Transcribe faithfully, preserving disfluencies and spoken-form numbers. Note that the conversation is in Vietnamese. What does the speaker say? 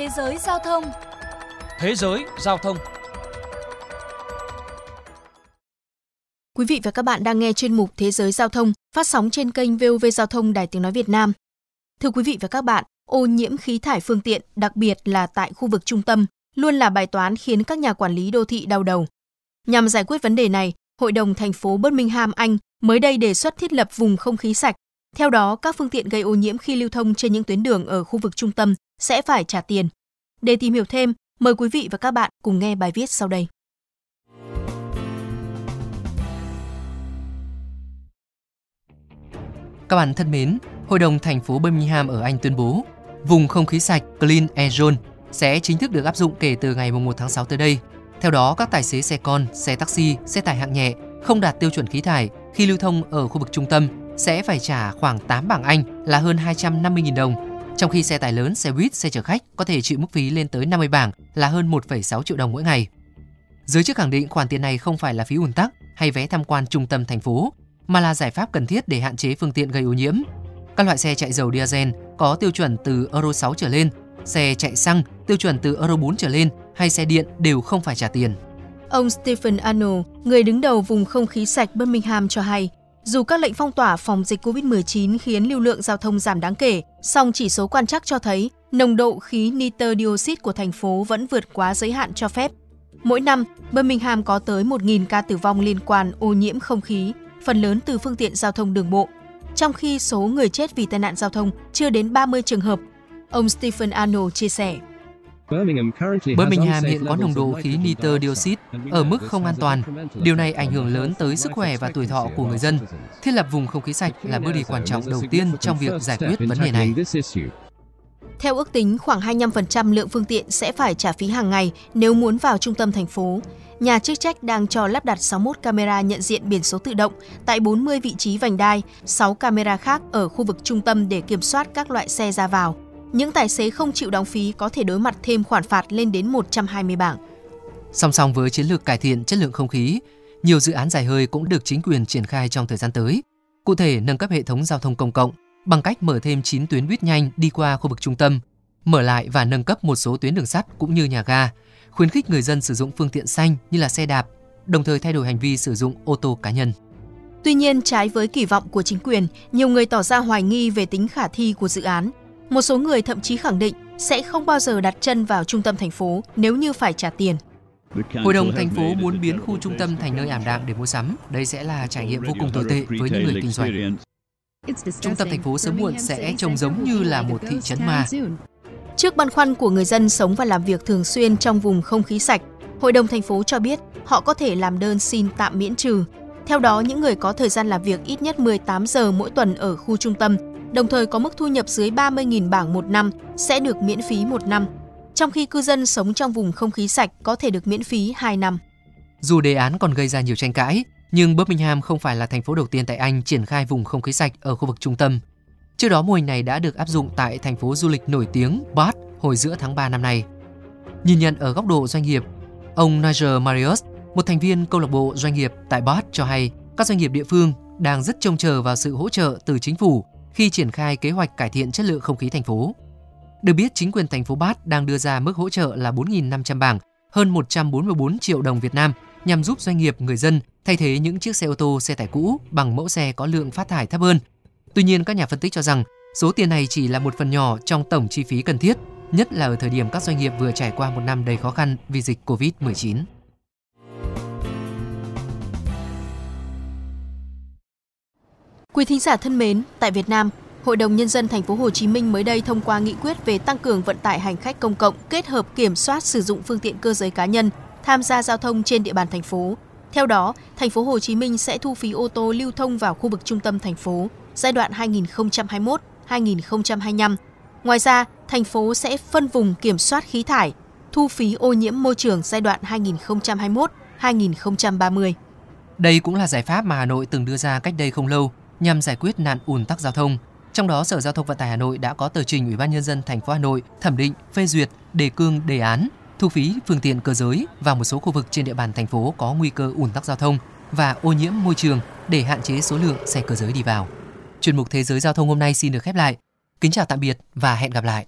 Thế giới giao thông. Thế giới giao thông. Quý vị và các bạn đang nghe chuyên mục Thế giới giao thông phát sóng trên kênh vê o vê Giao thông Đài Tiếng Nói Việt Nam. Thưa quý vị và các bạn, ô nhiễm khí thải phương tiện, đặc biệt là tại khu vực trung tâm, luôn là bài toán khiến các nhà quản lý đô thị đau đầu. Nhằm giải quyết vấn đề này, Hội đồng thành phố Birmingham, Anh mới đây đề xuất thiết lập vùng không khí sạch. Theo đó, các phương tiện gây ô nhiễm khi lưu thông trên những tuyến đường ở khu vực trung tâm sẽ phải trả tiền. Để tìm hiểu thêm, mời quý vị và các bạn cùng nghe bài viết sau đây. Các bạn thân mến, Hội đồng thành phố Birmingham ở Anh tuyên bố vùng không khí sạch Clean Air Zone sẽ chính thức được áp dụng kể từ ngày mùng một tháng sáu tới đây. Theo đó, các tài xế xe con, xe taxi, xe tải hạng nhẹ không đạt tiêu chuẩn khí thải khi lưu thông ở khu vực trung tâm sẽ phải trả khoảng tám bảng Anh là hơn hai trăm năm mươi nghìn đồng, trong khi xe tải lớn, xe buýt, xe chở khách có thể chịu mức phí lên tới năm mươi bảng là hơn một phẩy sáu triệu đồng mỗi ngày. Giới chức khẳng định khoản tiền này không phải là phí ùn tắc hay vé tham quan trung tâm thành phố, mà là giải pháp cần thiết để hạn chế phương tiện gây ô nhiễm. Các loại xe chạy dầu diesel có tiêu chuẩn từ Euro sáu trở lên, xe chạy xăng tiêu chuẩn từ Euro bốn trở lên hay xe điện đều không phải trả tiền. Ông Stephen Arnold, người đứng đầu vùng không khí sạch Birmingham cho hay, dù các lệnh phong tỏa phòng dịch Covid mười chín khiến lưu lượng giao thông giảm đáng kể, song chỉ số quan trắc cho thấy nồng độ khí nitơ dioxide của thành phố vẫn vượt quá giới hạn cho phép. Mỗi năm, Birmingham có tới một nghìn ca tử vong liên quan ô nhiễm không khí, phần lớn từ phương tiện giao thông đường bộ, trong khi số người chết vì tai nạn giao thông chưa đến ba mươi trường hợp. Ông Stephen Arnold chia sẻ, Birmingham hiện có nồng độ khí nitơ dioxide ở mức không an toàn. Điều này ảnh hưởng lớn tới sức khỏe và tuổi thọ của người dân. Thiết lập vùng không khí sạch là bước đi quan trọng đầu tiên trong việc giải quyết vấn đề này. Theo ước tính, khoảng hai mươi lăm phần trăm lượng phương tiện sẽ phải trả phí hàng ngày nếu muốn vào trung tâm thành phố. Nhà chức trách đang cho lắp đặt sáu mươi mốt camera nhận diện biển số tự động tại bốn mươi vị trí vành đai, sáu camera khác ở khu vực trung tâm để kiểm soát các loại xe ra vào. Những tài xế không chịu đóng phí có thể đối mặt thêm khoản phạt lên đến một trăm hai mươi bảng. Song song với chiến lược cải thiện chất lượng không khí, nhiều dự án dài hơi cũng được chính quyền triển khai trong thời gian tới. Cụ thể, nâng cấp hệ thống giao thông công cộng bằng cách mở thêm chín tuyến buýt nhanh đi qua khu vực trung tâm, mở lại và nâng cấp một số tuyến đường sắt cũng như nhà ga, khuyến khích người dân sử dụng phương tiện xanh như là xe đạp, đồng thời thay đổi hành vi sử dụng ô tô cá nhân. Tuy nhiên, trái với kỳ vọng của chính quyền, nhiều người tỏ ra hoài nghi về tính khả thi của dự án. Một số người thậm chí khẳng định sẽ không bao giờ đặt chân vào trung tâm thành phố nếu như phải trả tiền. Hội đồng thành phố muốn biến khu trung tâm thành nơi ảm đạm để mua sắm. Đây sẽ là trải nghiệm vô cùng tồi tệ với những người kinh doanh. Trung tâm thành phố sớm muộn sẽ trông giống như là một thị trấn ma. Trước băn khoăn của người dân sống và làm việc thường xuyên trong vùng không khí sạch, Hội đồng thành phố cho biết họ có thể làm đơn xin tạm miễn trừ. Theo đó, những người có thời gian làm việc ít nhất mười tám giờ mỗi tuần ở khu trung tâm, đồng thời có mức thu nhập dưới ba mươi nghìn bảng một năm sẽ được miễn phí một năm, trong khi cư dân sống trong vùng không khí sạch có thể được miễn phí hai năm. Dù đề án còn gây ra nhiều tranh cãi, nhưng Birmingham không phải là thành phố đầu tiên tại Anh triển khai vùng không khí sạch ở khu vực trung tâm. Trước đó, mô hình này đã được áp dụng tại thành phố du lịch nổi tiếng Bath hồi giữa tháng ba năm nay. Nhìn nhận ở góc độ doanh nghiệp, ông Nigel Marius, một thành viên câu lạc bộ doanh nghiệp tại Bath cho hay các doanh nghiệp địa phương đang rất trông chờ vào sự hỗ trợ từ chính phủ khi triển khai kế hoạch cải thiện chất lượng không khí thành phố. Được biết, chính quyền thành phố Bath đang đưa ra mức hỗ trợ là bốn nghìn năm trăm bảng, hơn một trăm bốn mươi bốn triệu đồng Việt Nam, nhằm giúp doanh nghiệp, người dân thay thế những chiếc xe ô tô, xe tải cũ bằng mẫu xe có lượng phát thải thấp hơn. Tuy nhiên, các nhà phân tích cho rằng số tiền này chỉ là một phần nhỏ trong tổng chi phí cần thiết, nhất là ở thời điểm các doanh nghiệp vừa trải qua một năm đầy khó khăn vì dịch Covid mười chín. Quý thính giả thân mến, tại Việt Nam, Hội đồng Nhân dân thành phố Hồ Chí Minh mới đây thông qua nghị quyết về tăng cường vận tải hành khách công cộng kết hợp kiểm soát sử dụng phương tiện cơ giới cá nhân tham gia giao thông trên địa bàn thành phố. Theo đó, thành phố Hồ Chí Minh sẽ thu phí ô tô lưu thông vào khu vực trung tâm thành phố giai đoạn hai nghìn không trăm hai mươi mốt đến hai nghìn không trăm hai mươi lăm. Ngoài ra, thành phố sẽ phân vùng kiểm soát khí thải, thu phí ô nhiễm môi trường giai đoạn hai nghìn không trăm hai mươi mốt đến hai nghìn không trăm ba mươi. Đây cũng là giải pháp mà Hà Nội từng đưa ra cách đây không lâu nhằm giải quyết nạn ùn tắc giao thông. Trong đó, Sở Giao thông Vận tải Hà Nội đã có tờ trình Ủy ban Nhân dân thành phố Hà Nội thẩm định, phê duyệt đề cương đề án thu phí phương tiện cơ giới vào một số khu vực trên địa bàn thành phố có nguy cơ ùn tắc giao thông và ô nhiễm môi trường để hạn chế số lượng xe cơ giới đi vào. Chuyên mục Thế giới Giao thông hôm nay xin được khép lại. Kính chào tạm biệt và hẹn gặp lại.